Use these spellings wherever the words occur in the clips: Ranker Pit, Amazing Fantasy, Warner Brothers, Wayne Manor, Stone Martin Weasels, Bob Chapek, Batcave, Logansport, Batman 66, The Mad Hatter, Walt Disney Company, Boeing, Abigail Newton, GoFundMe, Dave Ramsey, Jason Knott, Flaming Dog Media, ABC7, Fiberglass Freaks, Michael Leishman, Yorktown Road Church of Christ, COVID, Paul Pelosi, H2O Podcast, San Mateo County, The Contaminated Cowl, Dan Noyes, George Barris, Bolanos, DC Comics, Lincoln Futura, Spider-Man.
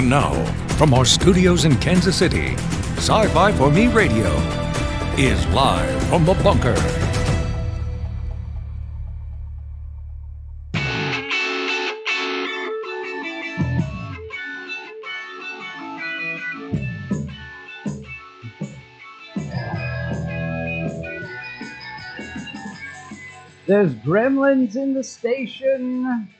And now, from our studios in Kansas City, Sci-Fi For Me Radio is live from the bunker. There's gremlins in the station,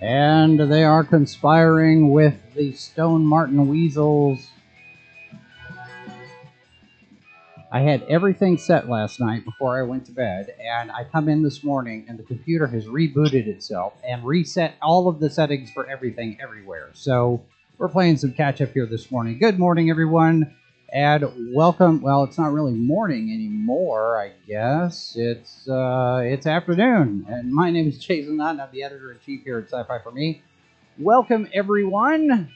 and they are conspiring with the Stone Martin Weasels. I had everything set last night before I went to bed, and I come in this morning, and the computer has rebooted itself and reset all of the settings for everything everywhere. So we're playing some catch-up here this morning. Good morning, everyone. And welcome. Well, it's not really morning anymore, I guess. It's afternoon. And my name is Jason Knott, and I'm the editor-in-chief here at Sci-Fi For Me. Welcome, everyone.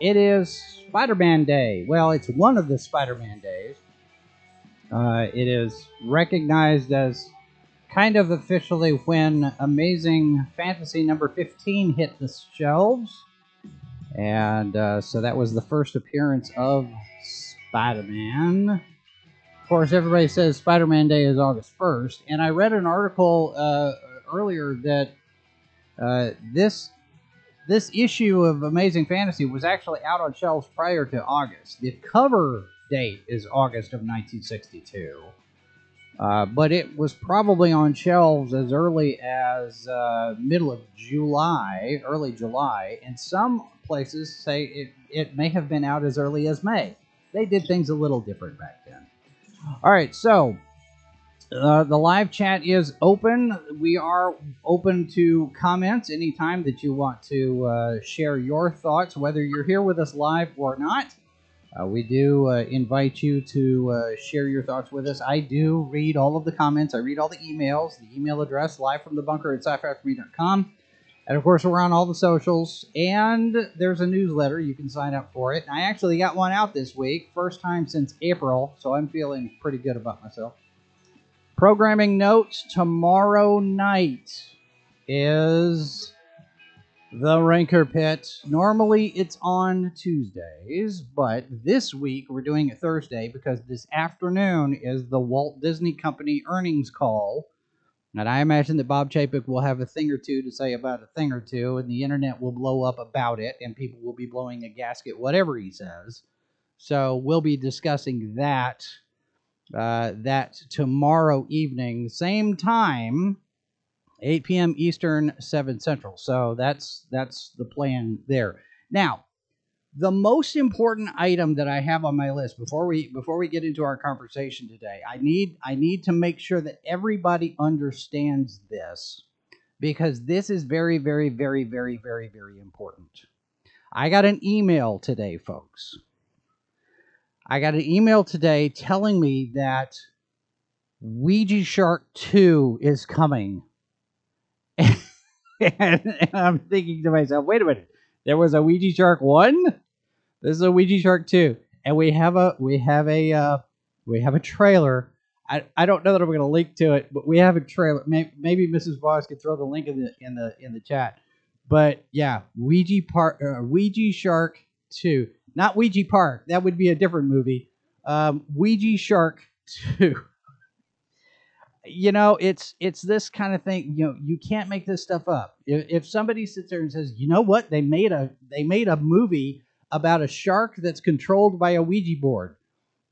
It is Spider-Man Day. Well, it's one of the Spider-Man days. It is recognized as kind of officially when Amazing Fantasy number 15 hit the shelves. And so that was the first appearance of Spider-Man. Of course, everybody says Spider-Man Day is August 1st. And I read an article earlier that this issue of Amazing Fantasy was actually out on shelves prior to August. The cover date is August of 1962. But it was probably on shelves as early as middle of July, early July, and some places say it may have been out as early as May. They did things a little different back then. All right, so the live chat is open. We are open to comments anytime that you want to share your thoughts, whether you're here with us live or not. We do invite you to share your thoughts with us. I do read all of the comments. I read all the emails. The email address, livefromthebunker@scififorme.com. And, of course, we're on all the socials. And there's a newsletter. You can sign up for it. I actually got one out this week, first time since April, so I'm feeling pretty good about myself. Programming notes, tomorrow night is The Ranker Pit. Normally, it's on Tuesdays, but this week we're doing it Thursday because this afternoon is the Walt Disney Company earnings call. And I imagine that Bob Chapek will have a thing or two to say about a thing or two, and the internet will blow up about it, and people will be blowing a gasket, whatever he says. So we'll be discussing that tomorrow evening, same time. 8 p.m. Eastern, 7 Central. So that's the plan there. Now, the most important item that I have on my list before we get into our conversation today, I need to make sure that everybody understands this, because this is very, very, very, very, very, very important. I got an email today, folks. I got an email today telling me that Ouija Shark 2 is coming. And I'm thinking to myself, wait a minute. There was a Ouija Shark 1. This is a Ouija Shark 2, and we have a trailer. I don't know that I'm going to link to it, but we have a trailer. Maybe Mrs. Voss could throw the link in the chat. But yeah, Ouija Shark 2, not Ouija Park. That would be a different movie. Ouija Shark 2. You know, it's this kind of thing. You know, you can't make this stuff up. If somebody sits there and says, you know what, they made a movie about a shark that's controlled by a Ouija board,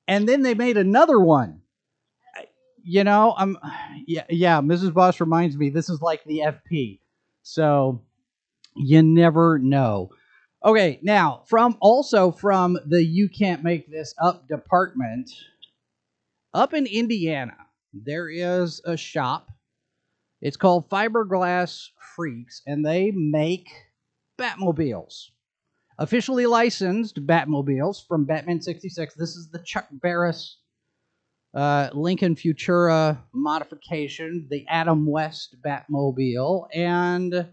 and then they made another one. You know, yeah. Mrs. Voss reminds me this is like the FP, so you never know. Okay, now from the You Can't Make This Up department up in Indiana. There is a shop. It's called Fiberglass Freaks, and they make Batmobiles. Officially licensed Batmobiles from Batman 66. This is the Chuck Barris Lincoln Futura modification, the Adam West Batmobile. And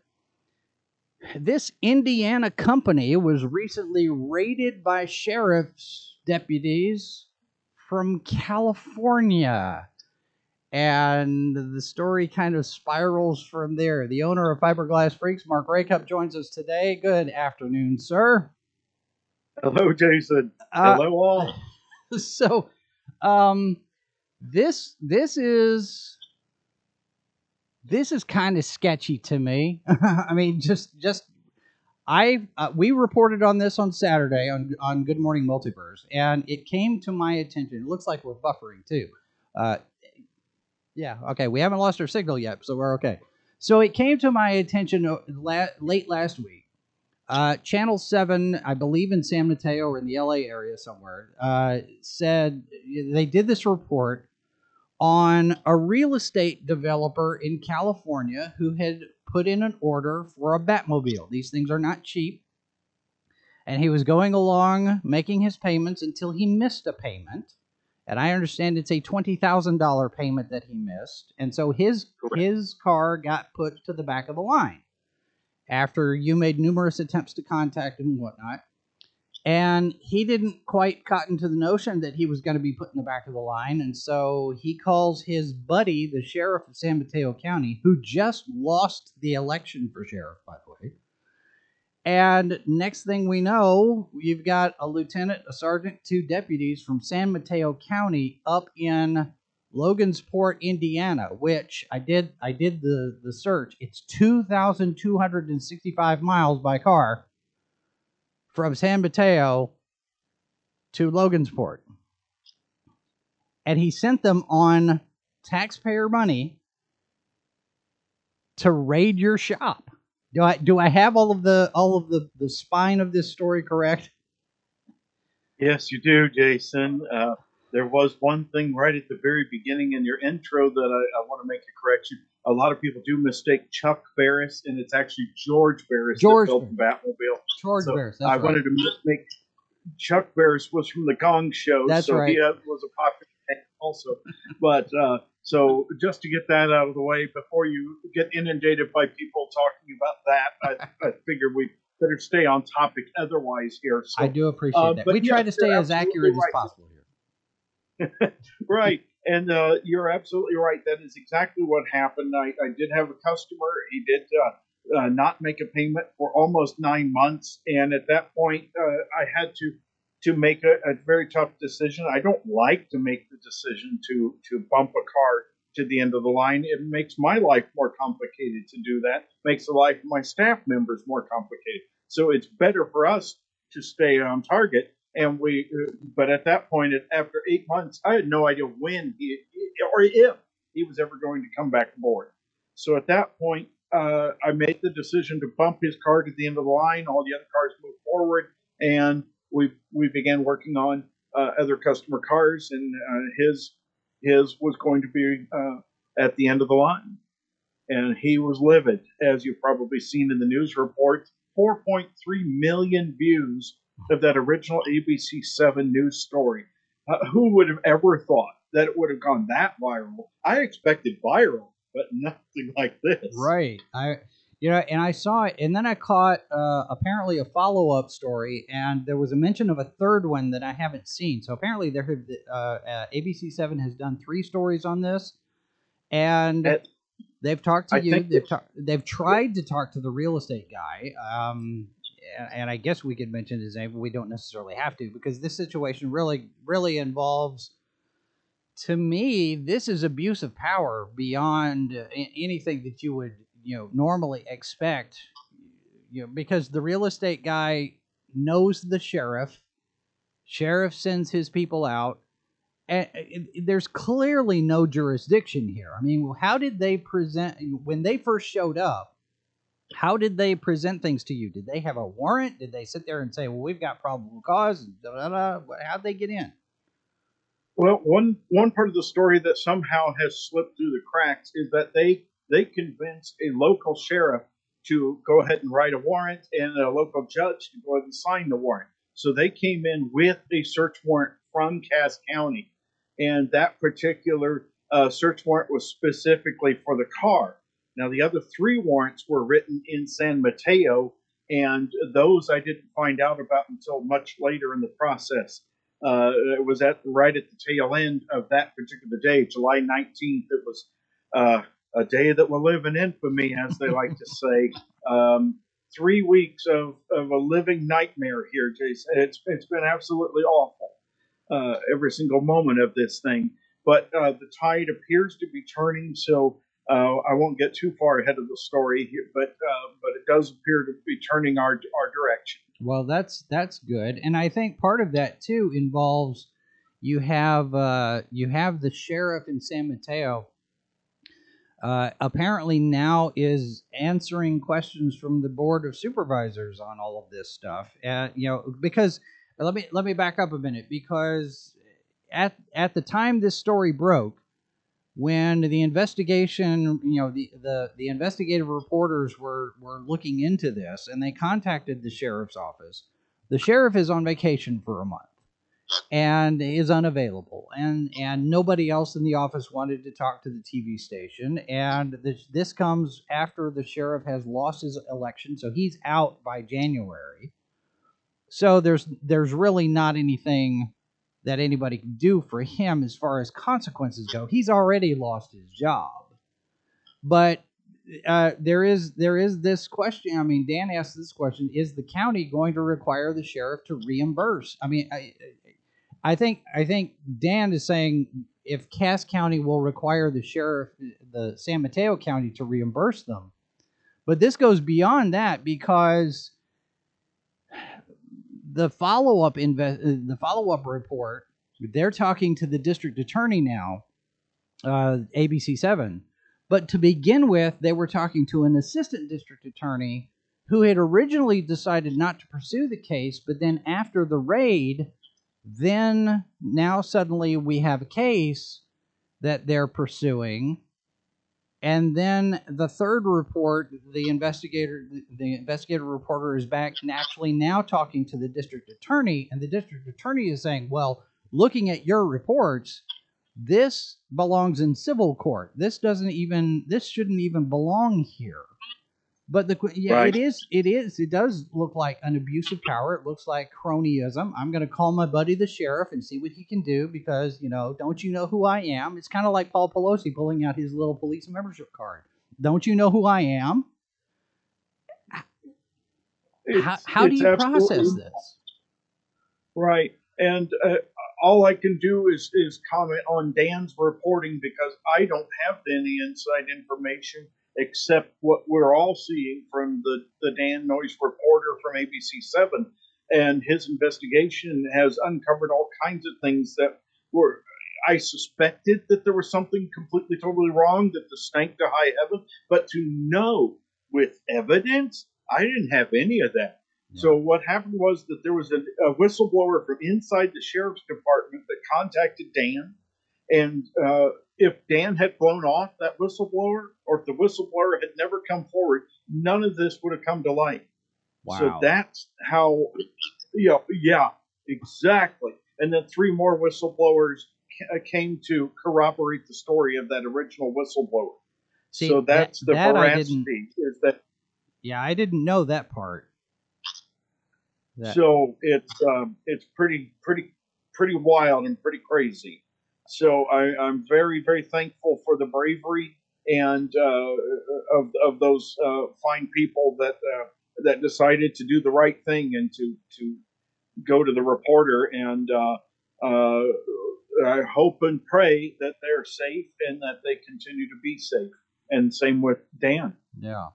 this Indiana company was recently raided by sheriff's deputies from California. And the story kind of spirals from there. The owner of Fiberglass Freaks, Mark Racop, joins us today. Good afternoon, sir. Hello, Jason. Hello, all. So, this is kind of sketchy to me. I mean, we reported on this on Saturday on Good Morning Multiverse, and it came to my attention. It looks like we're buffering too. Yeah, okay, we haven't lost our signal yet, so we're okay. So it came to my attention late last week. Channel 7, I believe in San Mateo or in the LA area somewhere, said they did this report on a real estate developer in California who had put in an order for a Batmobile. These things are not cheap. And he was going along making his payments until he missed a payment. And I understand it's a $20,000 payment that he missed. And so his car got put to the back of the line after you made numerous attempts to contact him and whatnot. And he didn't quite cotton to the notion that he was going to be put in the back of the line. And so he calls his buddy, the sheriff of San Mateo County, who just lost the election for sheriff, by the way. And next thing we know, you've got a lieutenant, a sergeant, two deputies from San Mateo County up in Logansport, Indiana, which I did the search. It's 2,265 miles by car from San Mateo to Logansport. And he sent them on taxpayer money to raid your shop. Do I have all of the spine of this story correct? Yes, you do, Jason. There was one thing right at the very beginning in your intro that I want to make a correction. A lot of people do mistake Chuck Barris, and it's actually George Barris that built the Batmobile. George Barris. That's right. Wanted to make Chuck Barris was from the Gong Show, that's so right. He was a popular name also. But so just to get that out of the way before you get inundated by people talking about that, I figure we better stay on topic otherwise here. So, I do appreciate that. We try to stay as accurate as possible here. Right. And you're absolutely right. That is exactly what happened. I did have a customer. He did not make a payment for almost 9 months. And at that point, I had to make a very tough decision. I don't like to make the decision to bump a car to the end of the line. It makes my life more complicated to do that. It makes the life of my staff members more complicated. So it's better for us to stay on target. And but at that point, after 8 months, I had no idea when he or if he was ever going to come back aboard. So at that point, I made the decision to bump his car to the end of the line. All the other cars moved forward, and we began working on other customer cars, and his was going to be at the end of the line. And he was livid, as you've probably seen in the news report. 4.3 million views of that original ABC7 news story. Who would have ever thought that it would have gone that viral? I expected viral, but nothing like this. Right. And I saw it, and then I caught apparently a follow-up story, and there was a mention of a third one that I haven't seen. So apparently, there have ABC7 has done 3 stories on this, and they've talked to you. They've tried to talk to the real estate guy, and I guess we could mention his name. But we don't necessarily have to because this situation really, really involves. To me, this is abuse of power beyond anything that you would. Normally expect, because the real estate guy knows the sheriff. Sheriff sends his people out. And there's clearly no jurisdiction here. I mean, how did they present when they first showed up? How did they present things to you? Did they have a warrant? Did they sit there and say, well, we've got probable cause? How'd they get in? Well, one part of the story that somehow has slipped through the cracks is that they convinced a local sheriff to go ahead and write a warrant and a local judge to go ahead and sign the warrant. So they came in with a search warrant from Cass County, and that particular search warrant was specifically for the car. Now, the other 3 warrants were written in San Mateo, and those I didn't find out about until much later in the process. It was right at the tail end of that particular day, July 19th. It was a day that will live in infamy, as they like to say. 3 weeks of a living nightmare here, Jason. It's been absolutely awful, every single moment of this thing. But the tide appears to be turning, so I won't get too far ahead of the story here, but it does appear to be turning our direction. Well, that's good, and I think part of that too involves you have the sheriff in San Mateo apparently now is answering questions from the board of supervisors on all of this stuff, because let me back up a minute, because at the time this story broke, when the investigation, the investigative reporters were looking into this, and they contacted the sheriff's office. The sheriff is on vacation for a month and is unavailable, and nobody else in the office wanted to talk to the TV station. And this comes after the sheriff has lost his election, so he's out by January. So there's really not anything that anybody can do for him as far as consequences go. He's already lost his job. But there is this question. I mean, Dan asked this question: is the county going to require the sheriff to reimburse? I mean, I think Dan is saying if Cass County will require the sheriff, the San Mateo County, to reimburse them. But this goes beyond that, because the follow-up report, they're talking to the district attorney now, ABC7. But to begin with, they were talking to an assistant district attorney who had originally decided not to pursue the case, but then after the raid, then now suddenly we have a case that they're pursuing. And then the third report, the investigator reporter is back and actually now talking to the district attorney, and the district attorney is saying, well, looking at your reports, this belongs in civil court. This shouldn't even belong here. But right. It does look like an abuse of power. It looks like cronyism. I'm going to call my buddy the sheriff and see what he can do, because, don't you know who I am? It's kind of like Paul Pelosi pulling out his little police membership card. Don't you know who I am? How do you process this? Right. And all I can do is comment on Dan's reporting, because I don't have any inside information except what we're all seeing from the Dan Noyes reporter from ABC7. And his investigation has uncovered all kinds of things that were, I suspected that there was something completely, totally wrong, that the stank to high heaven, but to know with evidence, I didn't have any of that. Yeah. So what happened was that there was a whistleblower from inside the sheriff's department that contacted Dan, and if Dan had blown off that whistleblower, or if the whistleblower had never come forward, none of this would have come to light. Wow. So that's how, yeah, exactly. And then three more whistleblowers came to corroborate the story of that original whistleblower. See, so that's that veracity. Yeah, I didn't know that part. So it's pretty wild and pretty crazy. So I'm very, very thankful for the bravery and of those fine people that decided to do the right thing and to go to the reporter. And I hope and pray that they're safe and that they continue to be safe. And same with Dan. Yeah.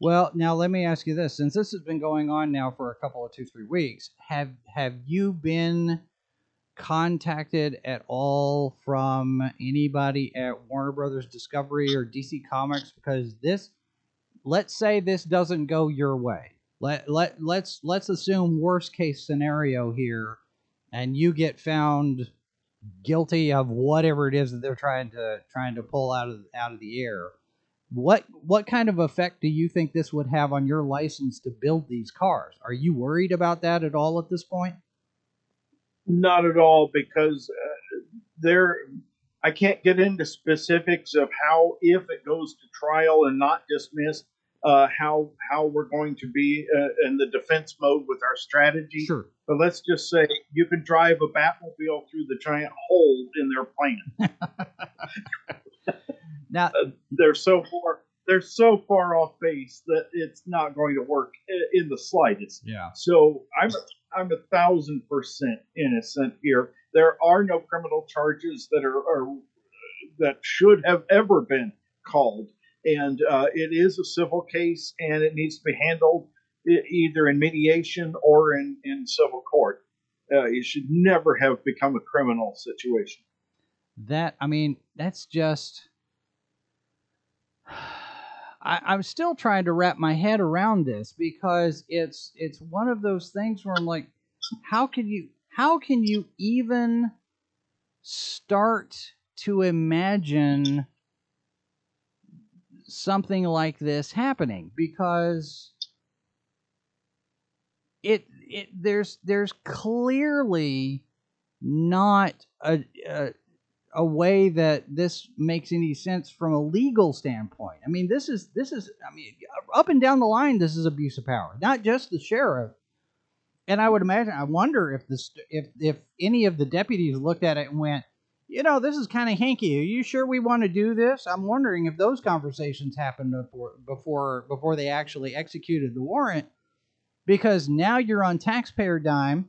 Well, now let me ask you this: since this has been going on now for a couple of 2-3 weeks, have you been contacted at all from anybody at Warner Brothers Discovery or DC Comics? Because let's say this doesn't go your way. Let's assume worst case scenario here, and you get found guilty of whatever it is that they're trying to pull out of the air. What kind of effect do you think this would have on your license to build these cars? Are you worried about that at all at this point? Not at all, because I can't get into specifics of how, if it goes to trial and not dismissed, how we're going to be in the defense mode with our strategy. Sure. But let's just say you can drive a Batmobile through the giant hole in their planet. Now they're so far off base that it's not going to work in the slightest. Yeah. So I'm 1,000% innocent here. There are no criminal charges that are that should have ever been called. And it is a civil case, and it needs to be handled either in mediation or in civil court. It should never have become a criminal situation. That's just... I'm still trying to wrap my head around this, because it's one of those things where I'm like, how can you even start to imagine something like this happening? Because there's clearly not a way that this makes any sense from a legal standpoint. I mean, this is up and down the line, this is abuse of power, not just the sheriff. And I would imagine, I wonder if if any of the deputies looked at it and went, you know, this is kind of hanky. Are you sure we want to do this? I'm wondering if those conversations happened before they actually executed the warrant, because now you're on taxpayer dime.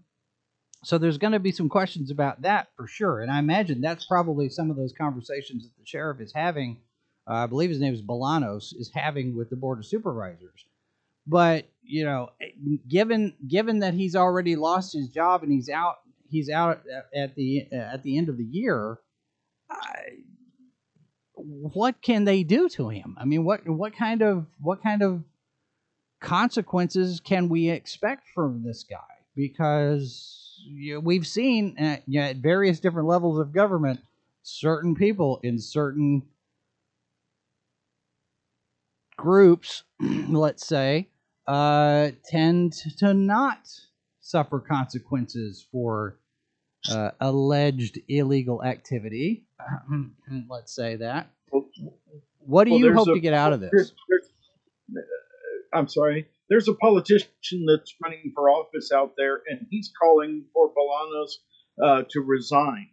So there's going to be some questions about that for sure. And I imagine that's probably some of those conversations that the sheriff is having. I believe his name is Bolanos, is having with the Board of Supervisors. But, you know, given that he's already lost his job and he's out at the end of the year, what can they do to him? I mean, what kind of consequences can we expect from this guy? Because we've seen at various different levels of government, certain people in certain groups, let's say, tend to not suffer consequences for alleged illegal activity. Let's say that. What do you hope to get out of this? I'm sorry. There's a politician that's running for office out there, and he's calling for Bolanos to resign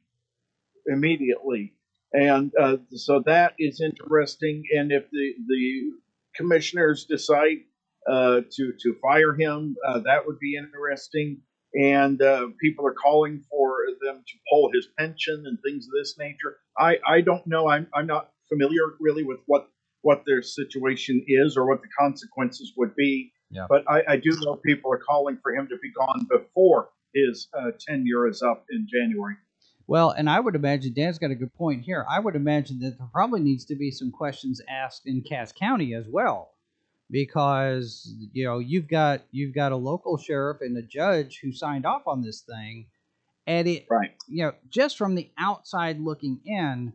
immediately. And so that is interesting. And if the commissioners decide to fire him, that would be interesting. And people are calling for them to pull his pension and things of this nature. I don't know. I'm not familiar really with what their situation is or what the consequences would be. Yeah. But I do know people are calling for him to be gone before his tenure is up in January. Well, and I would imagine Dan's got a good point here. I would imagine that there probably needs to be some questions asked in Cass County as well, because you know you've got a local sheriff and a judge who signed off on this thing, and it right. You know, just from the outside looking in,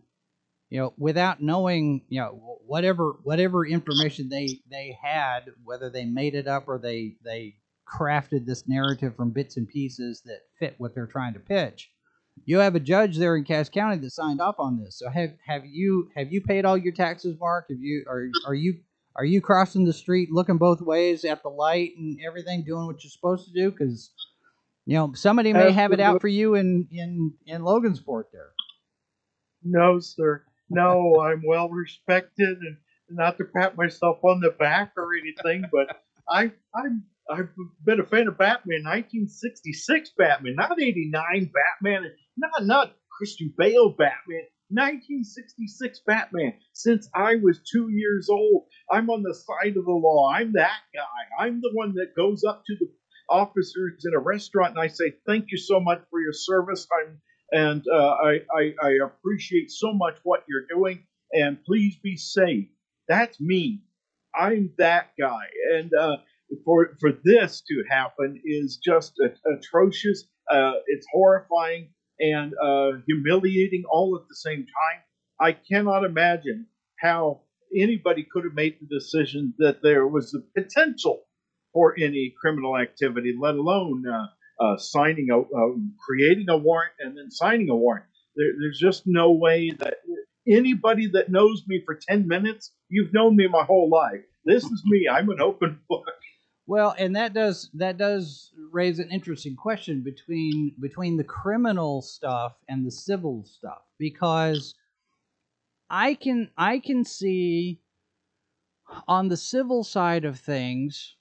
you know, without knowing, you know, whatever information they had, whether they made it up or they crafted this narrative from bits and pieces that fit what they're trying to pitch. You have a judge there in Cass County that signed off on this. So have you paid all your taxes, Mark? Are you crossing the street looking both ways at the light and everything, doing what you're supposed to do? Because you know somebody may have it out for you in Logansport there. No, sir. No, I'm well respected, and not to pat myself on the back or anything, but I've been a fan of Batman, 1966 Batman, not 89 Batman, not Christian Bale Batman, 1966 Batman. Since I was 2 years old, I'm on the side of the law. I'm that guy. I'm the one that goes up to the officers in a restaurant and I say, "Thank you so much for your service. I appreciate so much what you're doing, and please be safe." That's me. I'm that guy. And for this to happen is just atrocious. It's horrifying and humiliating all at the same time. I cannot imagine how anybody could have made the decision that there was the potential for any criminal activity, let alone... creating a warrant and then signing a warrant. There's just no way that anybody that knows me for 10 minutes, you've known me my whole life. This is me. I'm an open book. Well, and that does raise an interesting question between the criminal stuff and the civil stuff, because I can see on the civil side of things,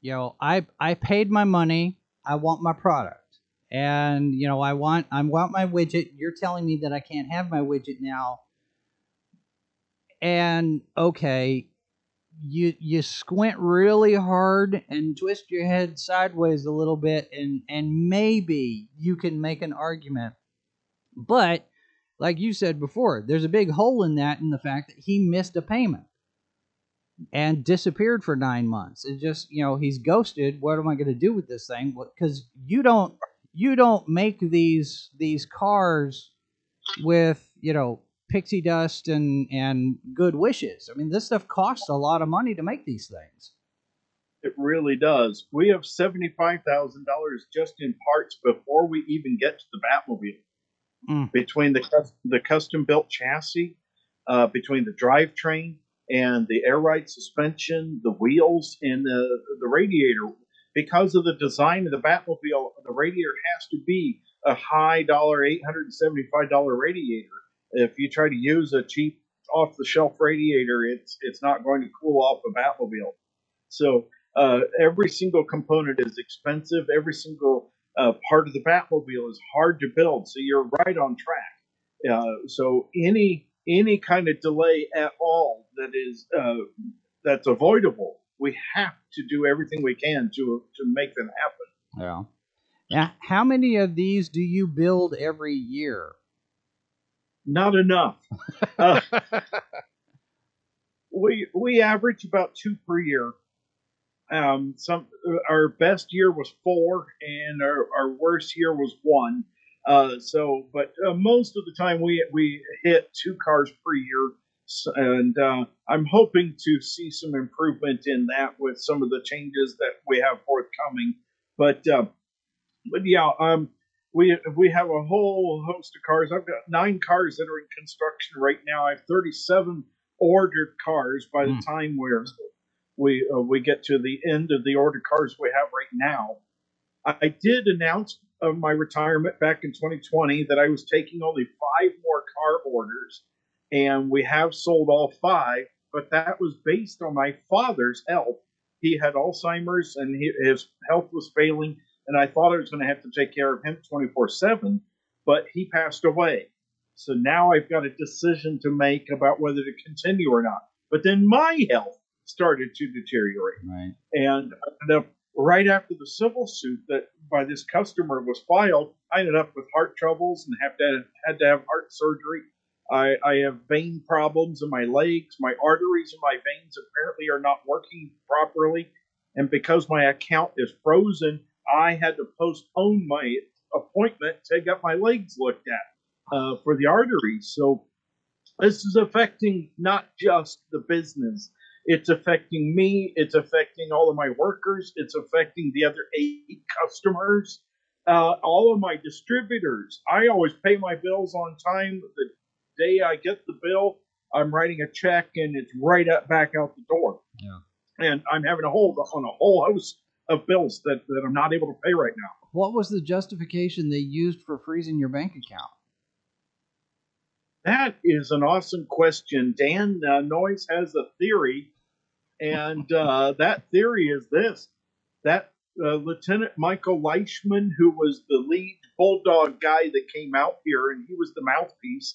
you know, I paid my money, I want my product. And, you know, I want my widget. You're telling me that I can't have my widget now. And okay, you squint really hard and twist your head sideways a little bit, and maybe you can make an argument. But like you said before, there's a big hole in that, in the fact that he missed a payment and disappeared for 9 months. It just, you know, he's ghosted. What am I going to do with this thing? Because you don't make these cars with, you know, pixie dust and good wishes. I mean, this stuff costs a lot of money to make these things. It really does. We have $75,000 just in parts before we even get to the Batmobile. Mm. Between the custom-built chassis, between the drivetrain and the air ride suspension, the wheels, and the radiator. Because of the design of the Batmobile, the radiator has to be a high-dollar, $875 radiator. If you try to use a cheap off-the-shelf radiator, it's not going to cool off a Batmobile. So every single component is expensive. Every single part of the Batmobile is hard to build. So you're right on track. So any kind of delay at all that's avoidable, we have to do everything we can to make them happen. Yeah. Now, how many of these do you build every year? Not enough. We average about 2 per year. Our best year was 4, and our worst year was 1. But most of the time we hit 2 cars per year, and I'm hoping to see some improvement in that with some of the changes that we have forthcoming. But yeah, We have a whole host of cars. I've got 9 cars that are in construction right now. I have 37 ordered cars by the time we get to the end of the ordered cars we have right now. I did announce my retirement back in 2020 that I was taking only 5 more car orders, and we have sold all 5. But that was based on my father's health. He had Alzheimer's, and his health was failing. And I thought I was going to have to take care of him 24/7, but he passed away. So now I've got a decision to make about whether to continue or not. But then my health started to deteriorate. Right. And I ended up, right after the civil suit that by this customer was filed, I ended up with heart troubles and had to have heart surgery. I have vein problems in my legs. My arteries and my veins apparently are not working properly. And because my account is frozen, I had to postpone my appointment to get my legs looked at for the arteries. So this is affecting not just the business. It's affecting me. It's affecting all of my workers. It's affecting the other 8 customers, all of my distributors. I always pay my bills on time. The day I get the bill, I'm writing a check, and it's right up back out the door. Yeah. And I'm having a hold on a whole host of bills that I'm not able to pay right now. What was the justification they used for freezing your bank account? That is an awesome question. Dan Noyes has a theory, and that theory is this. That Lieutenant Michael Leishman, who was the lead Bulldog guy that came out here, and he was the mouthpiece,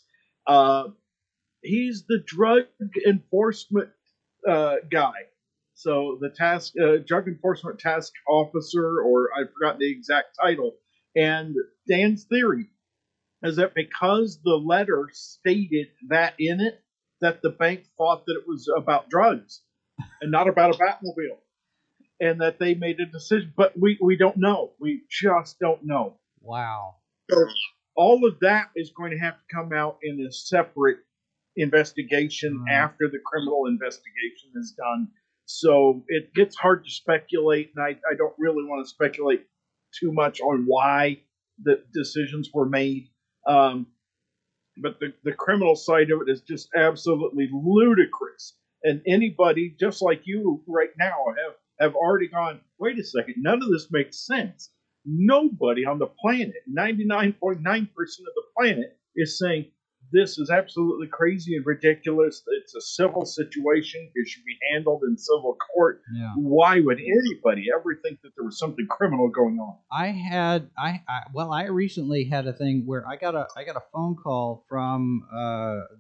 he's the drug enforcement guy. So the drug enforcement task officer, or I forgot the exact title. And Dan's theory is that because the letter stated that in it, that the bank thought that it was about drugs and not about a Batmobile, and that they made a decision. But we don't know. We just don't know. Wow. So all of that is going to have to come out in a separate investigation after the criminal investigation is done. So it gets hard to speculate, and I don't really want to speculate too much on why the decisions were made. But the criminal side of it is just absolutely ludicrous. And anybody, just like you right now, have already gone, wait a second, none of this makes sense. Nobody on the planet, 99.9% of the planet, is saying, this is absolutely crazy and ridiculous. It's a civil situation. It should be handled in civil court. Yeah. Why would anybody ever think that there was something criminal going on? I recently had a thing where I got a phone call from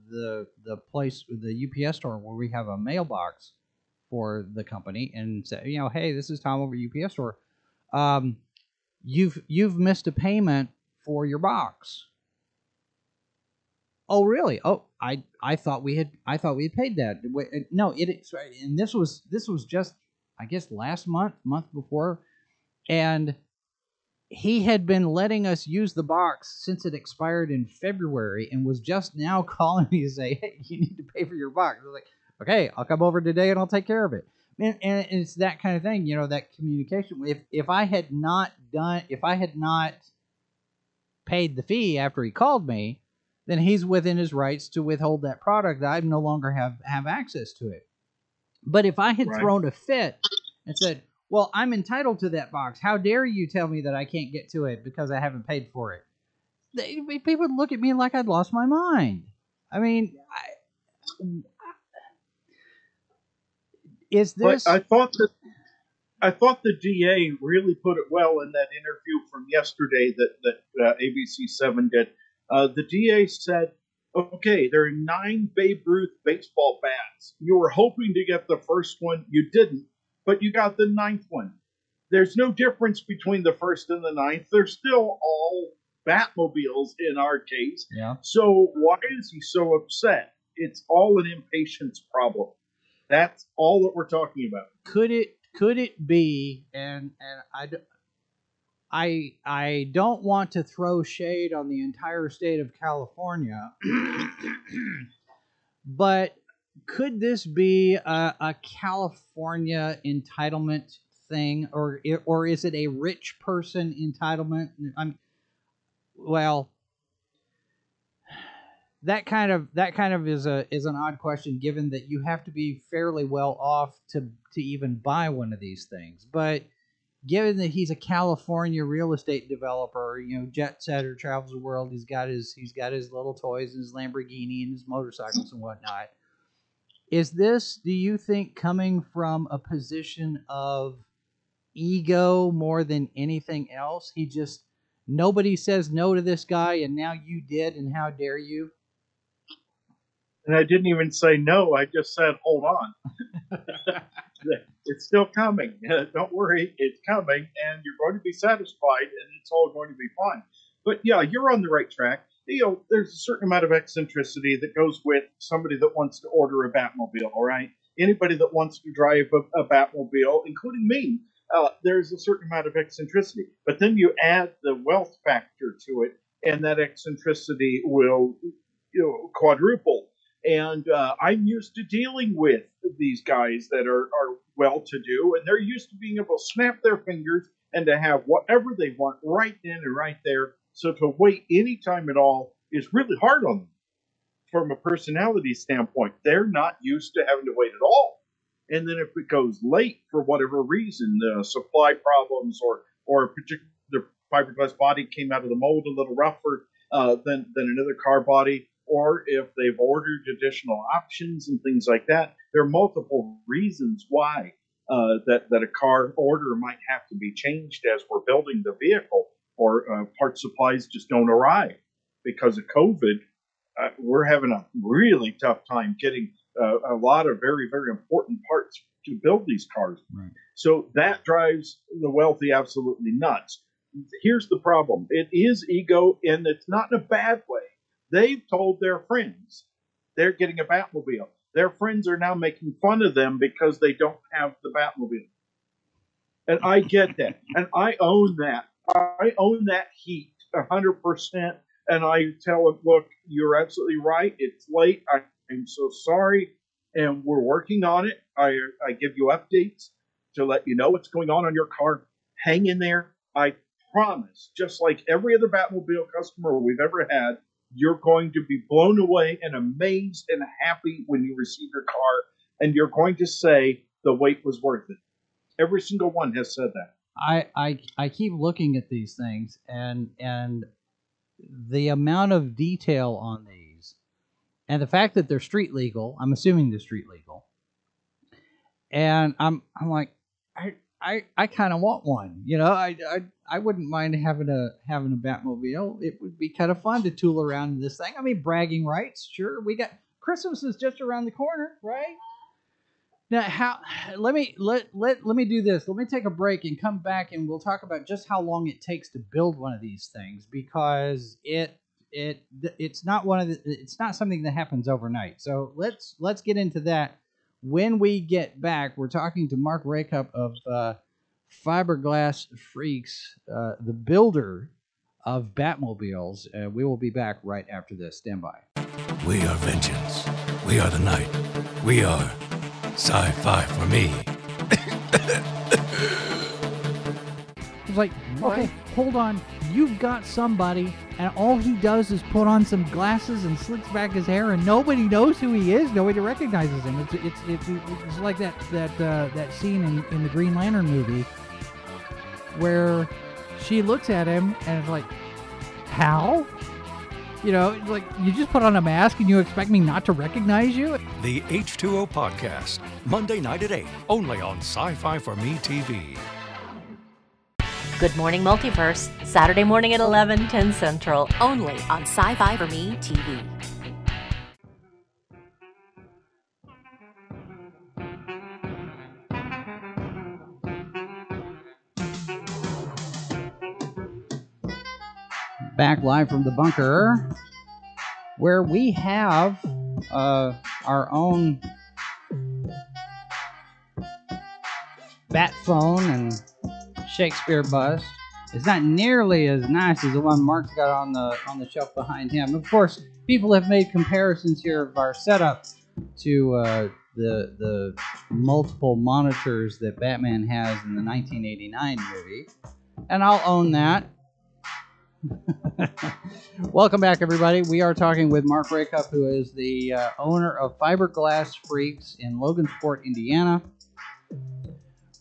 the place, the UPS store where we have a mailbox for the company, and said, you know, hey, this is Tom over at UPS store. You've missed a payment for your box. Oh really? Oh, I thought we had paid that. No, and this was just, I guess, last month before, and he had been letting us use the box since it expired in February, and was just now calling me to say, hey, you need to pay for your box. I was like, okay, I'll come over today and I'll take care of it. And it's that kind of thing, you know, that communication. If I had not paid the fee after he called me, then he's within his rights to withhold that product. I no longer have access to it. But if I had thrown a fit and said, well, I'm entitled to that box. How dare you tell me that I can't get to it because I haven't paid for it? People would look at me like I'd lost my mind. I mean, is this... But I thought the DA really put it well in that interview from yesterday that ABC7 did. The DA said, okay, there are 9 Babe Ruth baseball bats. You were hoping to get the first one. You didn't, but you got the 9th one. There's no difference between the 1st and the 9th. They're still all Batmobiles in our case. Yeah. So why is he so upset? It's all an impatience problem. That's all that we're talking about. Could it be, I don't want to throw shade on the entire state of California, but could this be a California entitlement thing, or is it a rich person entitlement? That kind of is an odd question, given that you have to be fairly well off to even buy one of these things, but. Given that he's a California real estate developer, you know, jet setter, travels the world. He's got his little toys and his Lamborghini and his motorcycles and whatnot. Is this, do you think, coming from a position of ego more than anything else? He just, nobody says no to this guy, and now you did, and how dare you? And I didn't even say no. I just said, hold on. It's still coming. Don't worry. It's coming, and you're going to be satisfied, and it's all going to be fine. But, yeah, you're on the right track. You know, there's a certain amount of eccentricity that goes with somebody that wants to order a Batmobile, all right? Anybody that wants to drive a Batmobile, including me, there's a certain amount of eccentricity. But then you add the wealth factor to it, and that eccentricity will, you know, quadruple. And I'm used to dealing with these guys that are well-to-do, and they're used to being able to snap their fingers and to have whatever they want right then and right there. So to wait any time at all is really hard on them from a personality standpoint. They're not used to having to wait at all. And then if it goes late for whatever reason, the supply problems or a particular fiberglass body came out of the mold a little rougher than another car body, or if they've ordered additional options and things like that, there are multiple reasons why that a car order might have to be changed as we're building the vehicle, or part supplies just don't arrive. Because of COVID, we're having a really tough time getting a lot of very, very important parts to build these cars. Right. So that drives the wealthy absolutely nuts. Here's the problem. It is ego, and it's not in a bad way. They've told their friends they're getting a Batmobile. Their friends are now making fun of them because they don't have the Batmobile. And I get that. And I own that. I own that heat 100%. And I tell them, look, you're absolutely right. It's late. I'm so sorry. And we're working on it. I give you updates to let you know what's going on your car. Hang in there. I promise, just like every other Batmobile customer we've ever had, you're going to be blown away and amazed and happy when you receive your car. and you're going to say the wait was worth it. Every single one has said that. I keep looking at these things, and the amount of detail on these, and the fact that they're street legal. I'm assuming they're street legal, and I'm like, I kind of want one, you know. I wouldn't mind having a Batmobile. It would be kind of fun to tool around in this thing. I mean, bragging rights, sure. We got Christmas is just around the corner, right? Now, let me do this. Let me take a break and come back, and we'll talk about just how long it takes to build one of these things, because it's not it's not something that happens overnight. So let's get into that. When we get back, we're talking to Mark Racop of Fiberglass Freaks, the builder of Batmobiles. We will be back right after this. Stand by. We are vengeance. We are the night. We are Sci-Fi For Me. It's like, okay, hold on. You've got somebody, and all he does is put on some glasses and slicks back his hair, and nobody knows who he is. Nobody recognizes him. It's like that scene in the Green Lantern movie where she looks at him and is like, "How?" You know, it's like, you just put on a mask and you expect me not to recognize you? The H2O Podcast, Monday night at 8, only on Sci-Fi For Me TV. Good Morning Multiverse, Saturday morning at 11, 10 Central, only on Sci-Fi For Me TV. Back live from the bunker, where we have our own bat phone and Shakespeare bust. It's not nearly as nice as the one Mark's got on the shelf behind him. Of course, people have made comparisons here of our setup to the multiple monitors that Batman has in the 1989 movie, and I'll own that. Welcome back, everybody. We are talking with Mark Racop, who is the owner of Fiberglass Freaks in Logansport, Indiana.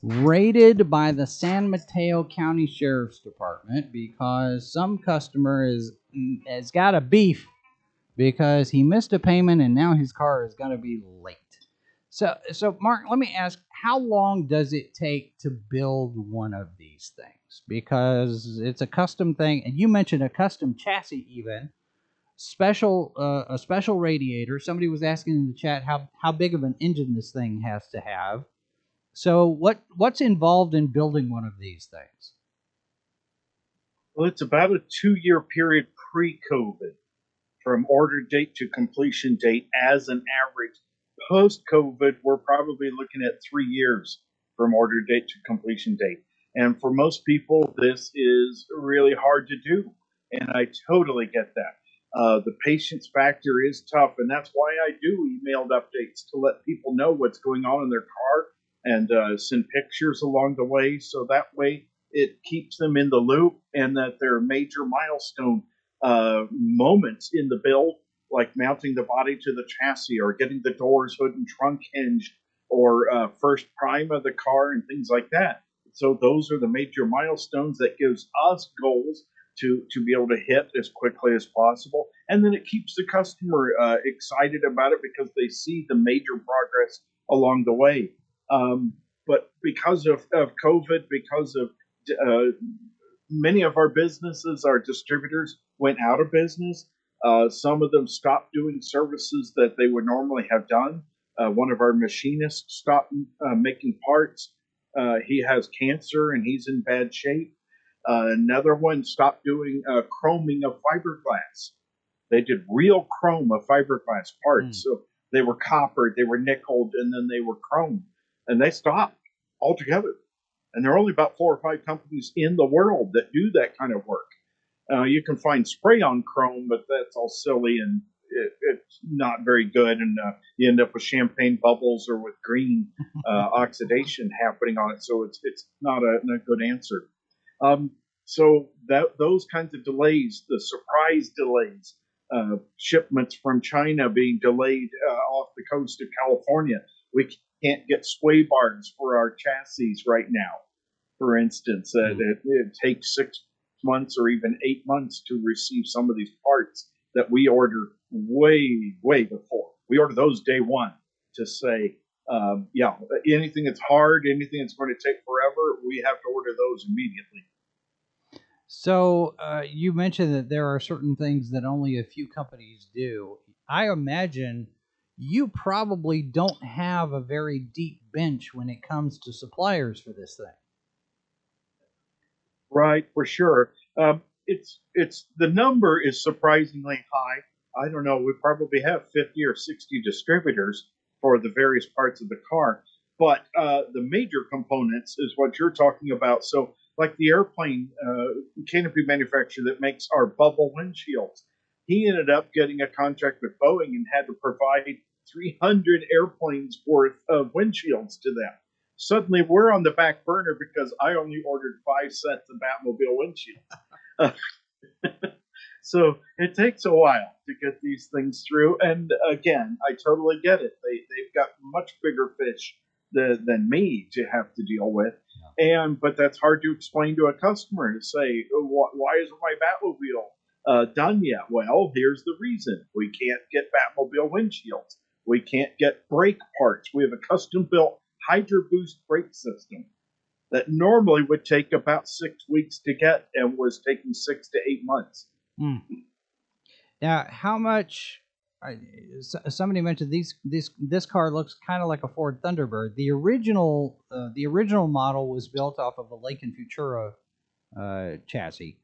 Raided by the San Mateo County Sheriff's Department because some customer has got a beef because he missed a payment and now his car is going to be late. So Mark, let me ask, how long does it take to build one of these things? Because it's a custom thing, and you mentioned a custom chassis, even a special radiator. Somebody was asking in the chat how big of an engine this thing has to have. So what's involved in building one of these things? Well, it's about a 2-year period pre-COVID, from order date to completion date as an average. Post-COVID, we're probably looking at 3 years from order date to completion date. And for most people, this is really hard to do, and I totally get that. The patience factor is tough, and that's why I do emailed updates to let people know what's going on in their car, and send pictures along the way, so that way it keeps them in the loop, and that there are major milestone moments in the build, like mounting the body to the chassis, or getting the doors, hood, and trunk hinged, or first prime of the car, and things like that. So those are the major milestones that gives us goals to be able to hit as quickly as possible. And then it keeps the customer excited about it because they see the major progress along the way. But because of COVID, because of many of our businesses, our distributors went out of business. Some of them stopped doing services that they would normally have done. One of our machinists stopped making parts. He has cancer and he's in bad shape. Another one stopped doing chroming of fiberglass. They did real chrome of fiberglass parts. Mm. So they were coppered, they were nickeled, and then they were chromed. And they stopped altogether. And there are only about 4 or 5 companies in the world that do that kind of work. You can find spray-on chrome, but that's all silly and it's not very good. And you end up with champagne bubbles or with green oxidation happening on it. So it's not a good answer. So those kinds of delays, the surprise delays, shipments from China being delayed off the coast of California, We can't get sway bars for our chassis right now, for instance. It takes 6 months or even 8 months to receive some of these parts that we order way before. We order those day one to say, anything that's hard, anything that's going to take forever, we have to order those immediately. So you mentioned that there are certain things that only a few companies do. I imagine you probably don't have a very deep bench when it comes to suppliers for this thing. Right, for sure. It's the number is surprisingly high. I don't know. We probably have 50 or 60 distributors for the various parts of the car. But the major components is what you're talking about. So like the airplane canopy manufacturer that makes our bubble windshields, he ended up getting a contract with Boeing and had to provide 300 airplanes worth of windshields to them. Suddenly, we're on the back burner because I only ordered 5 sets of Batmobile windshields. So it takes a while to get these things through. And again, I totally get it. They've got much bigger fish than me to have to deal with. Yeah. But that's hard to explain to a customer to say, why isn't my Batmobile done yet? Well, here's the reason. We can't get Batmobile windshields. We can't get brake parts. We have a custom-built Hydro Boost brake system that normally would take about 6 weeks to get and was taking 6 to 8 months. Mm. Now, how much? Somebody mentioned this car looks kind of like a Ford Thunderbird. The original model was built off of a Lincoln Futura chassis,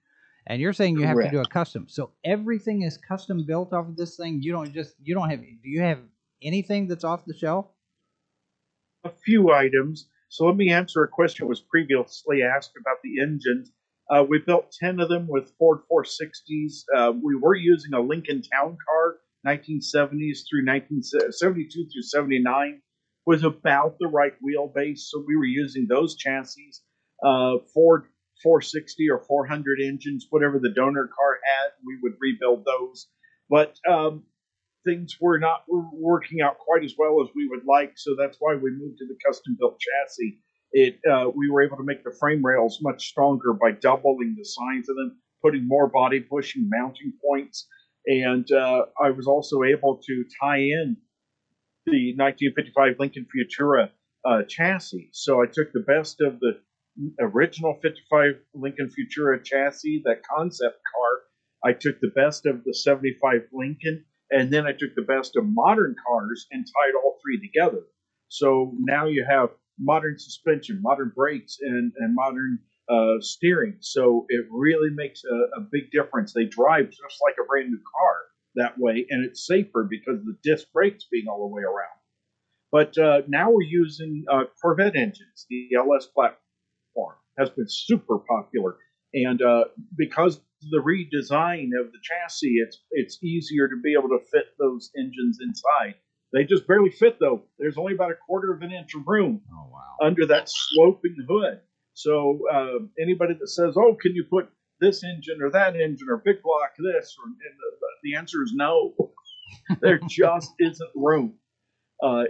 and you're saying you Correct. Have to do a custom. So everything is custom built off of this thing. Do you have anything that's off the shelf? A few items. So let me answer a question that was previously asked about the engines. We built 10 of them with Ford 460s. We were using a Lincoln Town Car, 1972 through 79, was about the right wheelbase. So we were using those chassis. Ford 460 or 400 engines, whatever the donor car had, we would rebuild those. But things were not working out quite as well as we would like, so that's why we moved to the custom-built chassis. We were able to make the frame rails much stronger by doubling the size of them, putting more body pushing mounting points, and I was also able to tie in the 1955 Lincoln Futura chassis. So I took the best of the original 55 Lincoln Futura chassis, that concept car. I took the best of the 75 Lincoln, and then I took the best of modern cars and tied all three together. So now you have modern suspension, modern brakes, and modern steering. So it really makes a big difference. They drive just like a brand new car that way, and it's safer because of the disc brakes being all the way around. But now we're using Corvette engines. The LS platform has been super popular. And because the redesign of the chassis, it's easier to be able to fit those engines inside. They just barely fit, though. There's only about 1/4 of an inch of room under that sloping hood. So anybody that says, oh, can you put this engine or that engine or big block this? The answer is no. There just isn't room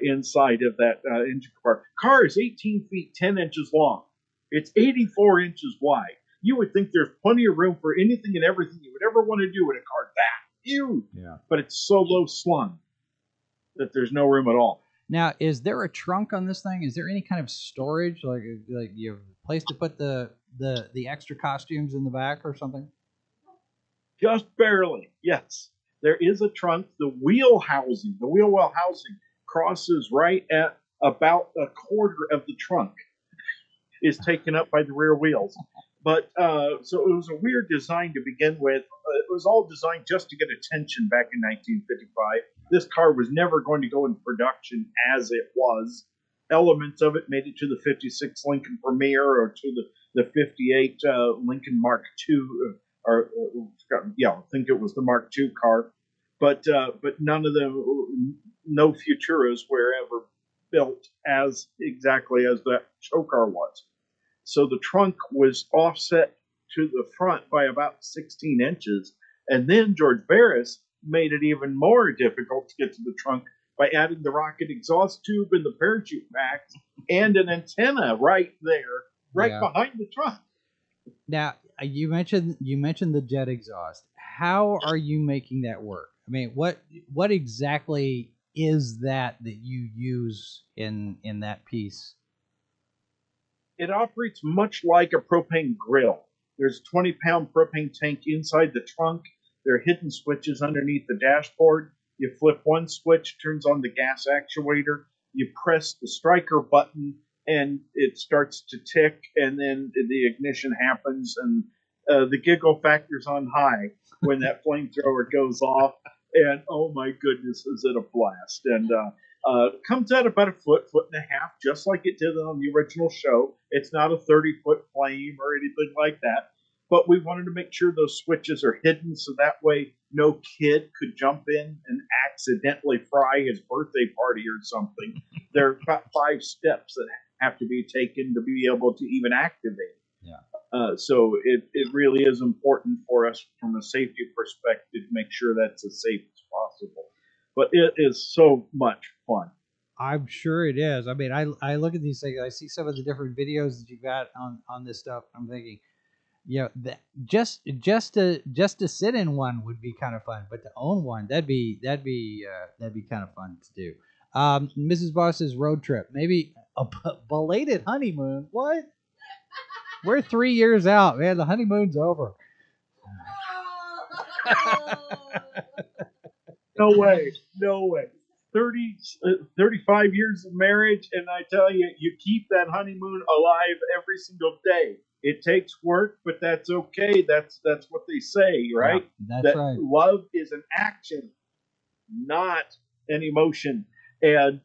inside of that engine compartment. Car is 18 feet 10 inches long. It's 84 inches wide. You would think there's plenty of room for anything and everything you would ever want to do with a car that huge. Yeah. But it's so low slung that there's no room at all. Now, is there a trunk on this thing? Is there any kind of storage, like you have a place to put the extra costumes in the back or something? Just barely, yes. There is a trunk. The wheel well housing crosses right at about 1/4 of the trunk is taken up by the rear wheels. But so it was a weird design to begin with. It was all designed just to get attention back in 1955. This car was never going to go in production as it was. Elements of it made it to the 56 Lincoln Premier or to the 58 Lincoln Mark II. I think it was the Mark II car. But none of them, no Futuras were ever built as exactly as that show car was. So the trunk was offset to the front by about 16 inches. And then George Barris made it even more difficult to get to the trunk by adding the rocket exhaust tube and the parachute packs and an antenna right there, behind the truck. Now, you mentioned the jet exhaust. How are you making that work? I mean, what exactly is that you use in that piece? It operates much like a propane grill. There's a 20-pound propane tank inside the trunk. There are hidden switches underneath the dashboard. You flip one switch, turns on the gas actuator. You press the striker button, and it starts to tick, and then the ignition happens, and the giggle factor's on high when that flamethrower goes off. And, oh, my goodness, is it a blast. And it comes out about a foot, foot and a half, just like it did on the original show. It's not a 30-foot flame or anything like that. But we wanted to make sure those switches are hidden so that way no kid could jump in and accidentally fry his birthday party or something. There are about 5 steps that have to be taken to be able to even activate it. Yeah. So it really is important for us from a safety perspective to make sure that's as safe as possible. But it is so much fun. I'm sure it is. I mean, I look at these things. I see some of the different videos that you've got on this stuff. I'm thinking, you know, that just to sit in one would be kind of fun, but to own one, that'd be kind of fun to do. Mrs. Boss's road trip, maybe a belated honeymoon. What? We're 3 years out, man. The honeymoon's over. No way. 35 years of marriage, and I tell you, you keep that honeymoon alive every single day. It takes work, but that's okay. That's what they say, right? Yeah, that's right. Love is an action, not an emotion. And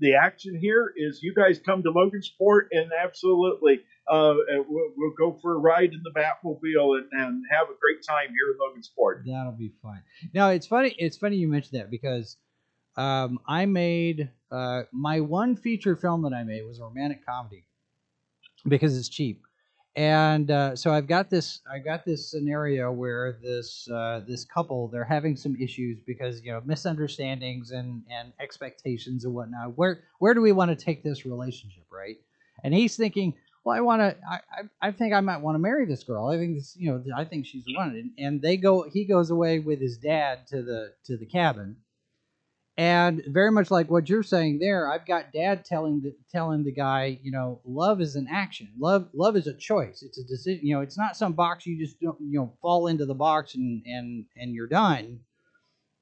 the action here is you guys come to Logansport and absolutely we'll go for a ride in the Batmobile and have a great time here at Logansport. That'll be fun. Now, it's funny you mentioned that because I made my one feature film that I made was a romantic comedy because it's cheap. And so I got this scenario where this couple, they're having some issues because, you know, misunderstandings and expectations and whatnot. Where do we want to take this relationship, right? And he's thinking, well, I think I might want to marry this girl. I think this, you know, I think she's the one. And he goes away with his dad to the cabin. And very much like what you're saying there, I've got dad telling the guy, you know, love is an action. Love is a choice. It's a decision. You know, it's not some box you just don't, you know, fall into the box and you're done.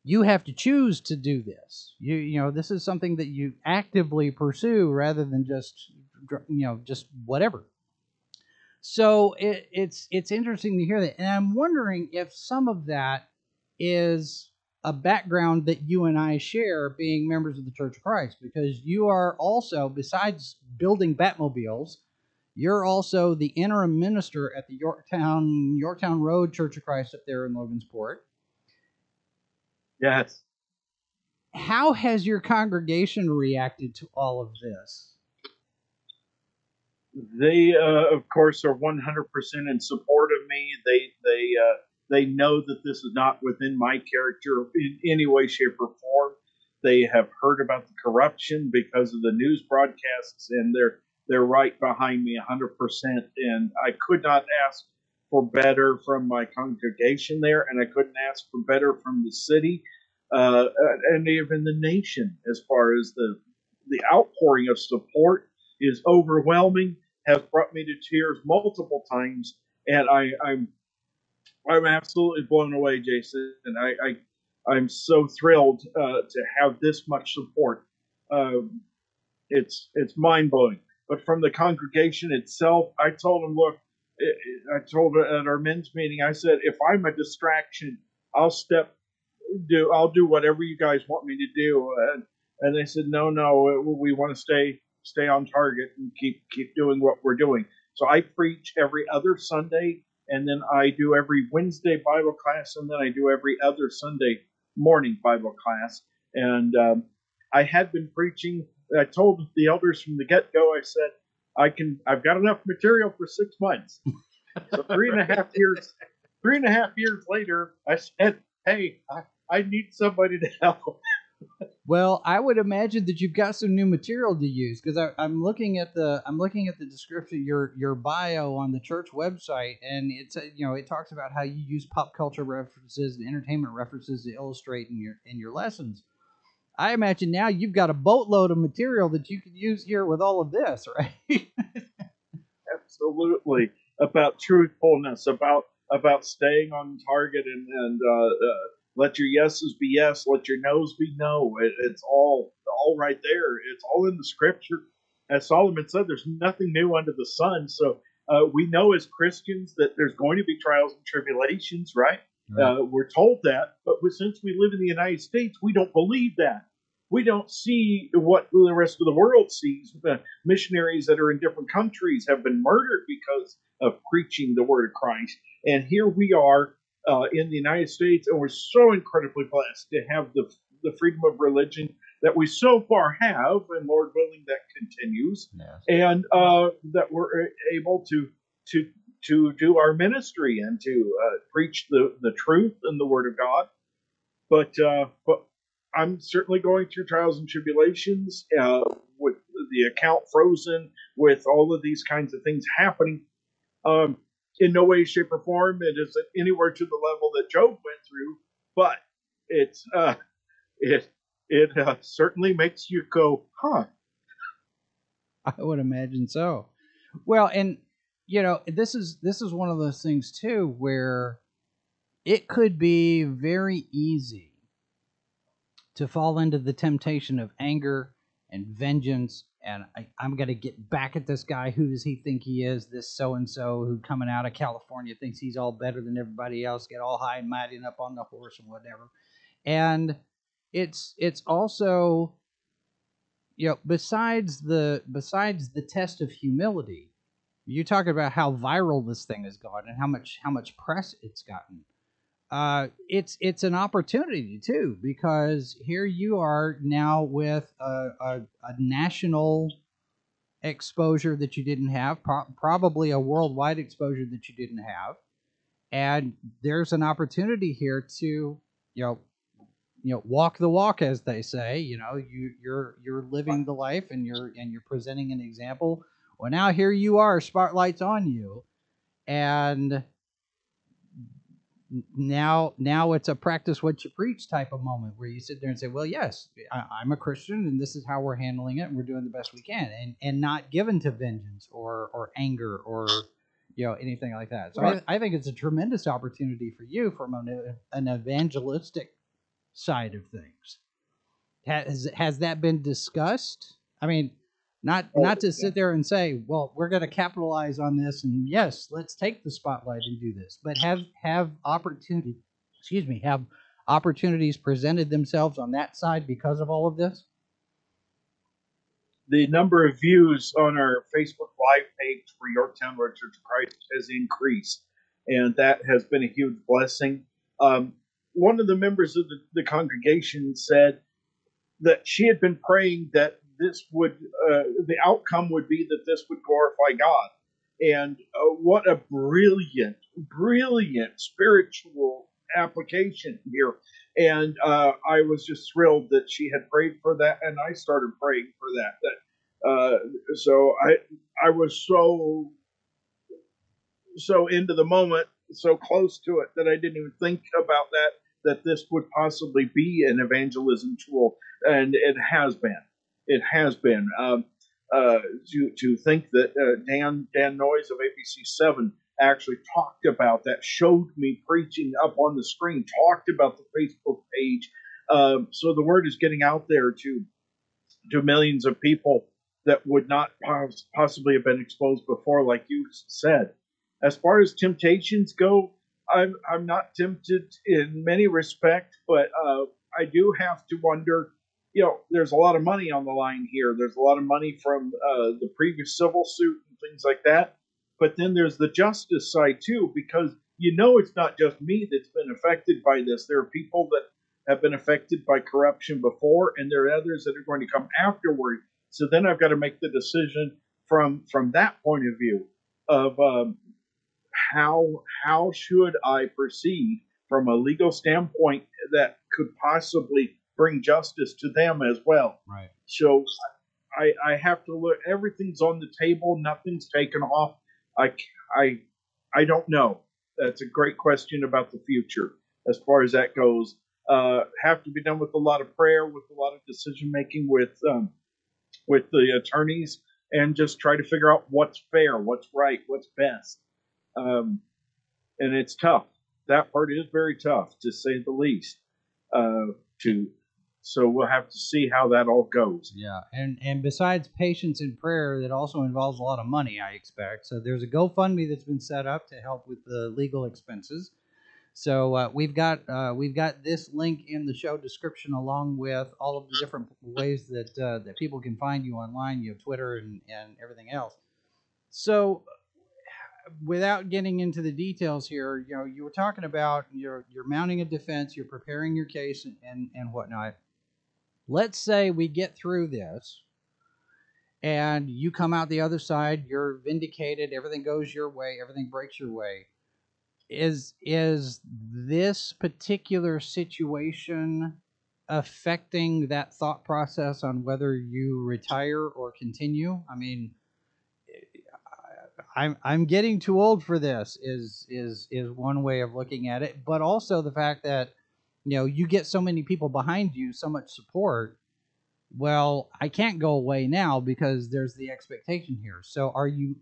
You have to choose to do this. You know, this is something that you actively pursue rather than just, you know, just whatever. So it's interesting to hear that, and I'm wondering if some of that is a background that you and I share being members of the Church of Christ, because you are also, besides building Batmobiles, you're also the interim minister at the Yorktown Road Church of Christ up there in Logansport. Yes. How has your congregation reacted to all of this? They, of course, are 100% in support of me. They know that this is not within my character in any way, shape, or form. They have heard about the corruption because of the news broadcasts, and they're right behind me 100%. And I could not ask for better from my congregation there, and I couldn't ask for better from the city and even the nation as far as the outpouring of support is overwhelming, has brought me to tears multiple times, and I'm absolutely blown away, Jason, and I'm so thrilled to have this much support. It's mind-blowing. But from the congregation itself, I told them, look, I told at our men's meeting, I said, if I'm a distraction, I'll do whatever you guys want me to do. And they said, no, we want to stay on target and keep doing what we're doing. So I preach every other Sunday. And then I do every Wednesday Bible class, and then I do every other Sunday morning Bible class. And I had been preaching. I told the elders from the get-go, I said, I've got enough material for 6 months. So 3.5 years later, I said, hey, I need somebody to help. Well, I would imagine that you've got some new material to use, because I'm looking at the description, your bio on the church website, and it's it talks about how you use pop culture references and entertainment references to illustrate in your lessons. I imagine now you've got a boatload of material that you can use here with all of this, right? Absolutely. About truthfulness, about staying on target, and let your yeses be yes, let your nos be no. It's all right there. It's all in the scripture. As Solomon said, there's nothing new under the sun. So we know as Christians that there's going to be trials and tribulations, right? We're told that, but since we live in the United States, we don't believe that. We don't see what the rest of the world sees. Missionaries that are in different countries have been murdered because of preaching the word of Christ. And here we are in the United States, and we're so incredibly blessed to have the freedom of religion that we so far have, and Lord willing, that continues, and that we're able to do our ministry and to preach the truth and the word of God. But I'm certainly going through trials and tribulations with the account frozen, with all of these kinds of things happening. In no way, shape, or form, it isn't anywhere to the level that Job went through, but it's it certainly makes you go, huh? I would imagine so. Well, and this is one of those things too, where it could be very easy to fall into the temptation of anger and vengeance, and I'm going to get back at this guy. Who does he think he is? This so-and-so who coming out of California thinks he's all better than everybody else, get all high and mighty and up on the horse and whatever. And it's also, besides the test of humility, you talk about how viral this thing has gone and how much press it's gotten. It's an opportunity too, because here you are now with a national exposure that you didn't have, probably a worldwide exposure that you didn't have, and there's an opportunity here to walk the walk, as they say. You're living the life, and you're presenting an example. Well, now here you are, spotlight's on you, and Now it's a practice what you preach type of moment where you sit there and say, well, yes, I'm a Christian, and this is how we're handling it, and we're doing the best we can, and not given to vengeance or anger or anything like that. So right. I think it's a tremendous opportunity for you from an evangelistic side of things. Has that been discussed? I mean, not to sit there and say, well, we're going to capitalize on this, and yes, let's take the spotlight and do this, but have opportunities presented themselves on that side because of all of this? The number of views on our Facebook Live page for Yorktown Road Church of Christ has increased, and that has been a huge blessing. One of the members of the congregation said that she had been praying that this would the outcome would be that this would glorify God. And what a brilliant, brilliant spiritual application here. And I was just thrilled that she had prayed for that, and I started praying for that. So I was so into the moment, so close to it, that I didn't even think about that this would possibly be an evangelism tool, and it has been. It has been. To think that Dan Noyes of ABC7 actually talked about that, showed me preaching up on the screen, talked about the Facebook page. So the word is getting out there to millions of people that would not possibly have been exposed before, like you said. As far as temptations go, I'm not tempted in many respects, but I do have to wonder. There's a lot of money on the line here. There's a lot of money from the previous civil suit and things like that. But then there's the justice side, too, because it's not just me that's been affected by this. There are people that have been affected by corruption before, and there are others that are going to come afterward. So then I've got to make the decision from that point of view of how should I proceed from a legal standpoint that could possibly bring justice to them as well. Right. So I have to look. Everything's on the table. Nothing's taken off. I don't know. That's a great question about the future as far as that goes. Have to be done with a lot of prayer, with a lot of decision making, with the attorneys, and just try to figure out what's fair, what's right, what's best. And it's tough. That part is very tough, to say the least. So we'll have to see how that all goes. Yeah, and besides patience and prayer, that also involves a lot of money, I expect. So there's a GoFundMe that's been set up to help with the legal expenses. So we've got this link in the show description, along with all of the different ways that people can find you online. You have Twitter and everything else. So, without getting into the details here, you know, you were talking about you're mounting a defense, you're preparing your case and whatnot. Let's say we get through this and you come out the other side, you're vindicated, everything goes your way, everything breaks your way. Is this particular situation affecting that thought process on whether you retire or continue? I mean, I'm getting too old for this is one way of looking at it, but also the fact that, you know, you get so many people behind you, so much support. Well, I can't go away now because there's the expectation here. So are you,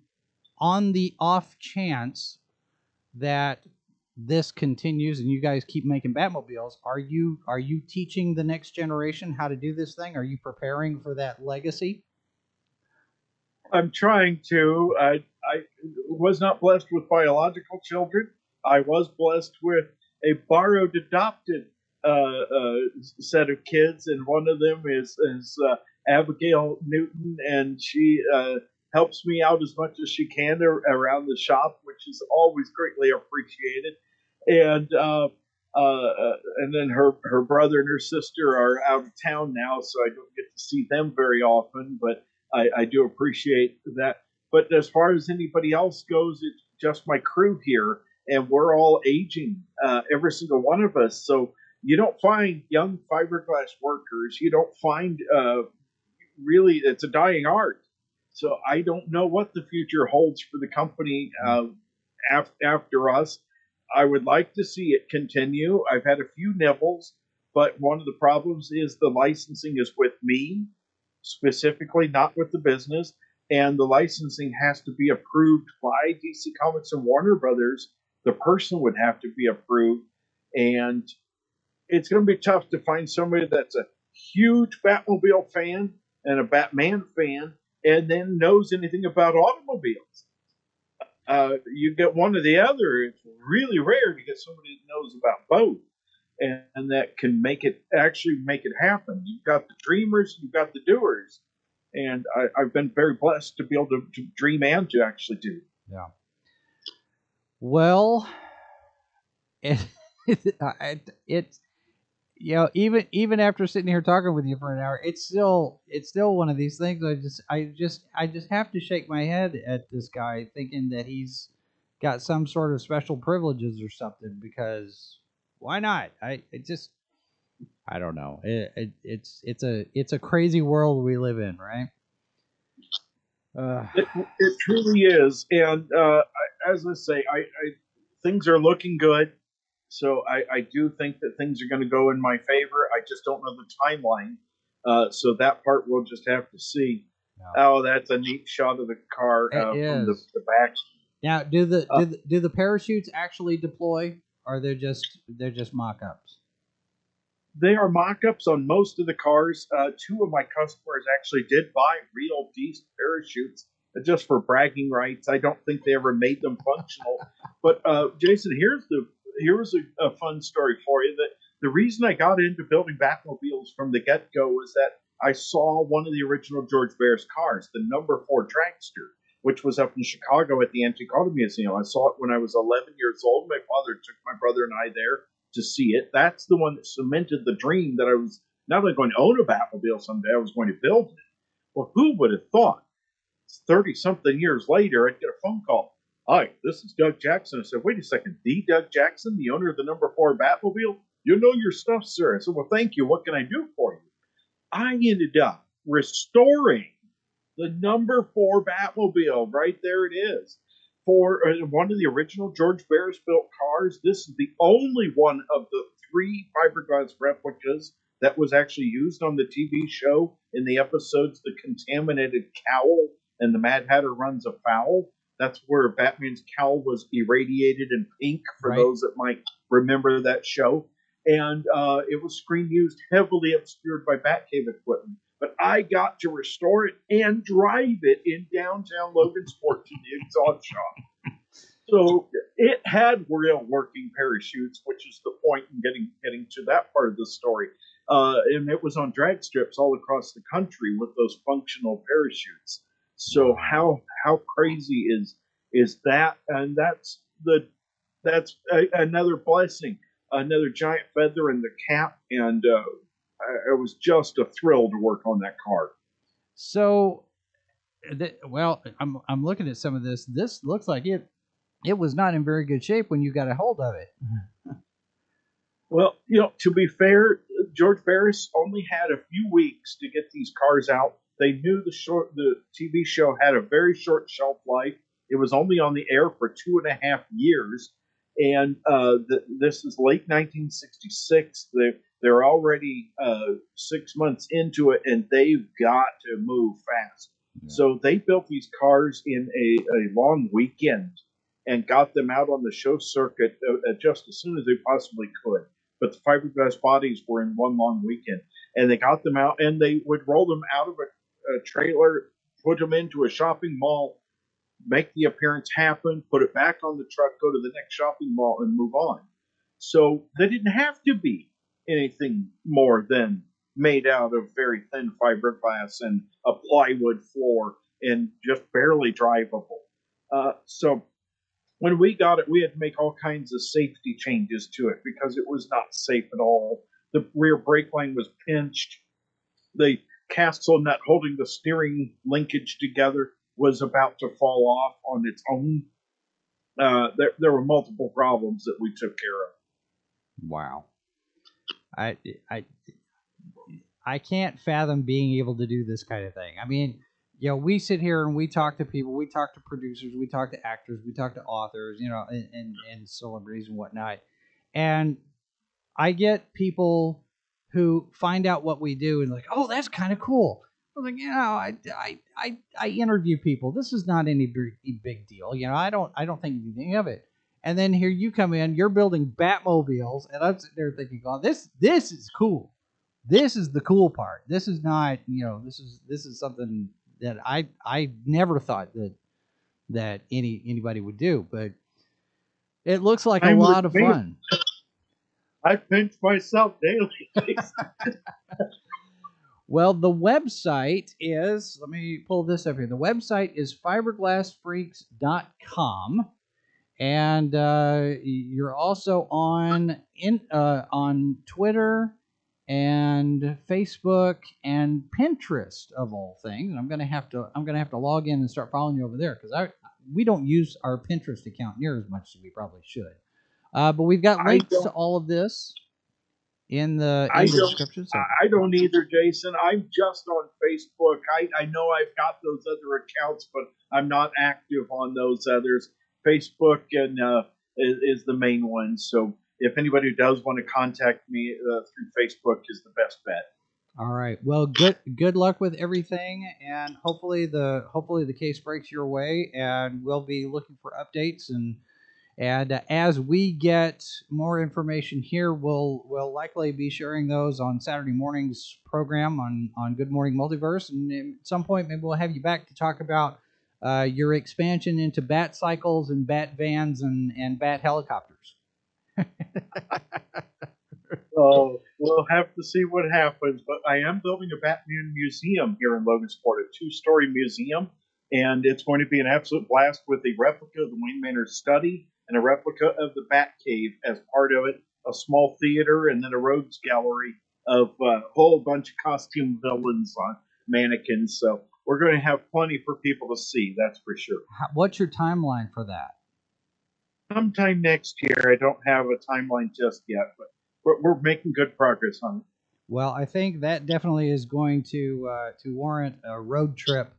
on the off chance that this continues and you guys keep making Batmobiles, are you teaching the next generation how to do this thing? Are you preparing for that legacy? I'm trying to. I was not blessed with biological children. I was blessed with a borrowed, adopted set of kids, and one of them is Abigail Newton, and she helps me out as much as she can around the shop, which is always greatly appreciated. And then her brother and her sister are out of town now, so I don't get to see them very often, but I do appreciate that. But as far as anybody else goes, it's just my crew here, and we're all aging, every single one of us. So you don't find young fiberglass workers. You don't find really, it's a dying art. So I don't know what the future holds for the company after us. I would like to see it continue. I've had a few nibbles, but one of the problems is the licensing is with me, specifically, not with the business. And the licensing has to be approved by DC Comics and Warner Brothers. The person would have to be approved. And it's going to be tough to find somebody that's a huge Batmobile fan and a Batman fan and then knows anything about automobiles. You get one or the other. It's really rare to get somebody that knows about both and that can make it happen. You've got the dreamers, you've got the doers. And I've been very blessed to be able to dream and to actually do. Yeah. Well, it's you know, even after sitting here talking with you for an hour, it's still one of these things. I just have to shake my head at this guy, thinking that he's got some sort of special privileges or something. Because why not? I don't know. It's a crazy world we live in, right? It truly is. And as I say, I things are looking good. So I do think that things are going to go in my favor. I just don't know the timeline. So that part we'll just have to see. No. Oh, that's a neat shot of the car from the back. Now, do the parachutes actually deploy, or they're just mock-ups? They are mock-ups on most of the cars. Two of my customers actually did buy real decent parachutes just for bragging rights. I don't think they ever made them functional. But Jason, here's a fun story for you. That the reason I got into building Batmobiles from the get-go was that I saw one of the original George Barris cars, the number 4 Dragster, which was up in Chicago at the Antique Auto Museum. I saw it when I was 11 years old. My father took my brother and I there to see it. That's the one that cemented the dream that I was not only going to own a Batmobile someday, I was going to build it. Well, who would have thought 30-something years later, I'd get a phone call. Hi, this is Doug Jackson. I said, wait a second, the Doug Jackson, the owner of the number 4 Batmobile? You know your stuff, sir. I said, well, thank you. What can I do for you? I ended up restoring the #4 Batmobile. Right there it is. For one of the original George Barris built cars, this is the only one of the 3 fiberglass replicas that was actually used on the TV show in the episodes The Contaminated Cowl and The Mad Hatter Runs Afoul. That's where Batman's cowl was irradiated in pink, for those that might remember that show. And it was screen used, heavily obscured by Batcave equipment. But I got to restore it and drive it in downtown Logansport to the exhaust shop. So it had real working parachutes, which is the point in getting to that part of the story. And it was on drag strips all across the country with those functional parachutes. So how crazy is that? And that's another blessing, another giant feather in the cap, and it was just a thrill to work on that car. So, well, I'm looking at some of this. This looks like it was not in very good shape when you got a hold of it. Well, you know, to be fair, George Barris only had a few weeks to get these cars out. They knew the TV show had a very short shelf life. It was only on the air for 2.5 years, and this is late 1966. They're already 6 months into it, and they've got to move fast. Yeah. So they built these cars in a long weekend and got them out on the show circuit just as soon as they possibly could. But the fiberglass bodies were in one long weekend, and they got them out, and they would roll them out of a trailer, put them into a shopping mall, make the appearance happen, put it back on the truck, go to the next shopping mall, and move on. So they didn't have to be anything more than made out of very thin fiberglass and a plywood floor and just barely drivable. So when we got it, we had to make all kinds of safety changes to it because it was not safe at all. The rear brake line was pinched. The castle nut holding the steering linkage together was about to fall off on its own. There were multiple problems that we took care of. Wow. I can't fathom being able to do this kind of thing. I mean, you know, we sit here and we talk to people, we talk to producers, we talk to actors, we talk to authors, you know, and celebrities and whatnot. And I get people who find out what we do and like, oh, that's kind of cool. I'm like, you know, I interview people. This is not any big deal. You know, I don't think anything of it. And then here you come in, you're building Batmobiles, and I'm sitting there thinking, oh, this is cool. This is the cool part. This is not, you know, this is something that I never thought that anybody would do, but it looks like a lot of fun. I pinch myself daily. Well, the website is, let me pull this up here. The website is fiberglassfreaks.com. And you're also on Twitter and Facebook and Pinterest, of all things. And I'm gonna have to log in and start following you over there because we don't use our Pinterest account near as much as we probably should. But we've got links to all of this in the description. So. I don't either, Jason. I'm just on Facebook. I know I've got those other accounts, but I'm not active on those others. Facebook and is the main one. So if anybody does want to contact me through Facebook is the best bet. All right. Well, good luck with everything, and hopefully the case breaks your way, and we'll be looking for updates. And as we get more information here, we'll likely be sharing those on Saturday morning's program on Good Morning Multiverse. And at some point, maybe we'll have you back to talk about your expansion into bat cycles and bat vans and bat helicopters. Oh, we'll have to see what happens. But I am building a Batman museum here in Logansport, a 2-story museum. And it's going to be an absolute blast with a replica of the Wayne Manor study and a replica of the Batcave as part of it, a small theater, and then a rogues gallery of a whole bunch of costume villains on mannequins. So we're going to have plenty for people to see, that's for sure. What's your timeline for that? Sometime next year. I don't have a timeline just yet, but we're making good progress on it. Well, I think that definitely is going to warrant a road trip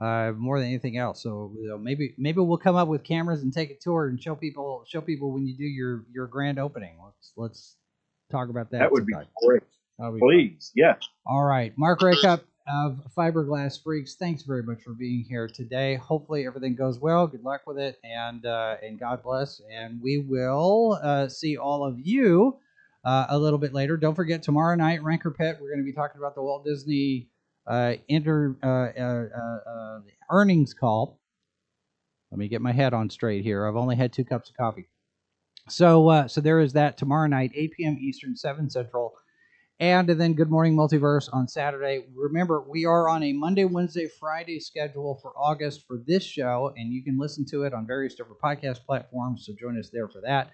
more than anything else. So maybe we'll come up with cameras and take a tour and show people when you do your grand opening. Let's talk about that. That would sometime. Be great. Be Please, fun. Yeah. All right, Mark Racop of Fiberglass Freaks, thanks very much for being here today. Hopefully everything goes well. Good luck with it, and God bless. And we will see all of you a little bit later. Don't forget, tomorrow night, Ranker Pit, we're going to be talking about the Walt Disney earnings call. Let me get my head on straight here. I've only had 2 cups of coffee. So there is that tomorrow night, 8 p.m. Eastern, 7 Central. And then Good Morning Multiverse on Saturday. Remember, we are on a Monday, Wednesday, Friday schedule for August for this show, and you can listen to it on various different podcast platforms, so join us there for that.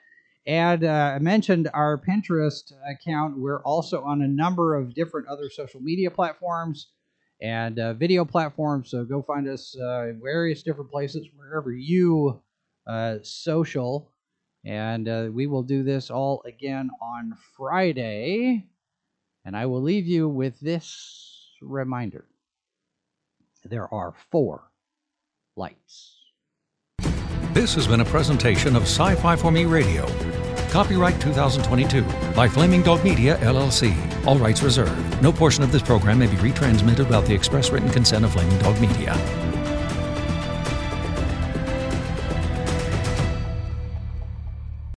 And I mentioned our Pinterest account. We're also on a number of different other social media platforms and video platforms, so go find us in various different places, wherever you social. And we will do this all again on Friday. And I will leave you with this reminder. There are 4 lights. This has been a presentation of Sci-Fi For Me Radio. Copyright 2022 by Flaming Dog Media, LLC. All rights reserved. No portion of this program may be retransmitted without the express written consent of Flaming Dog Media.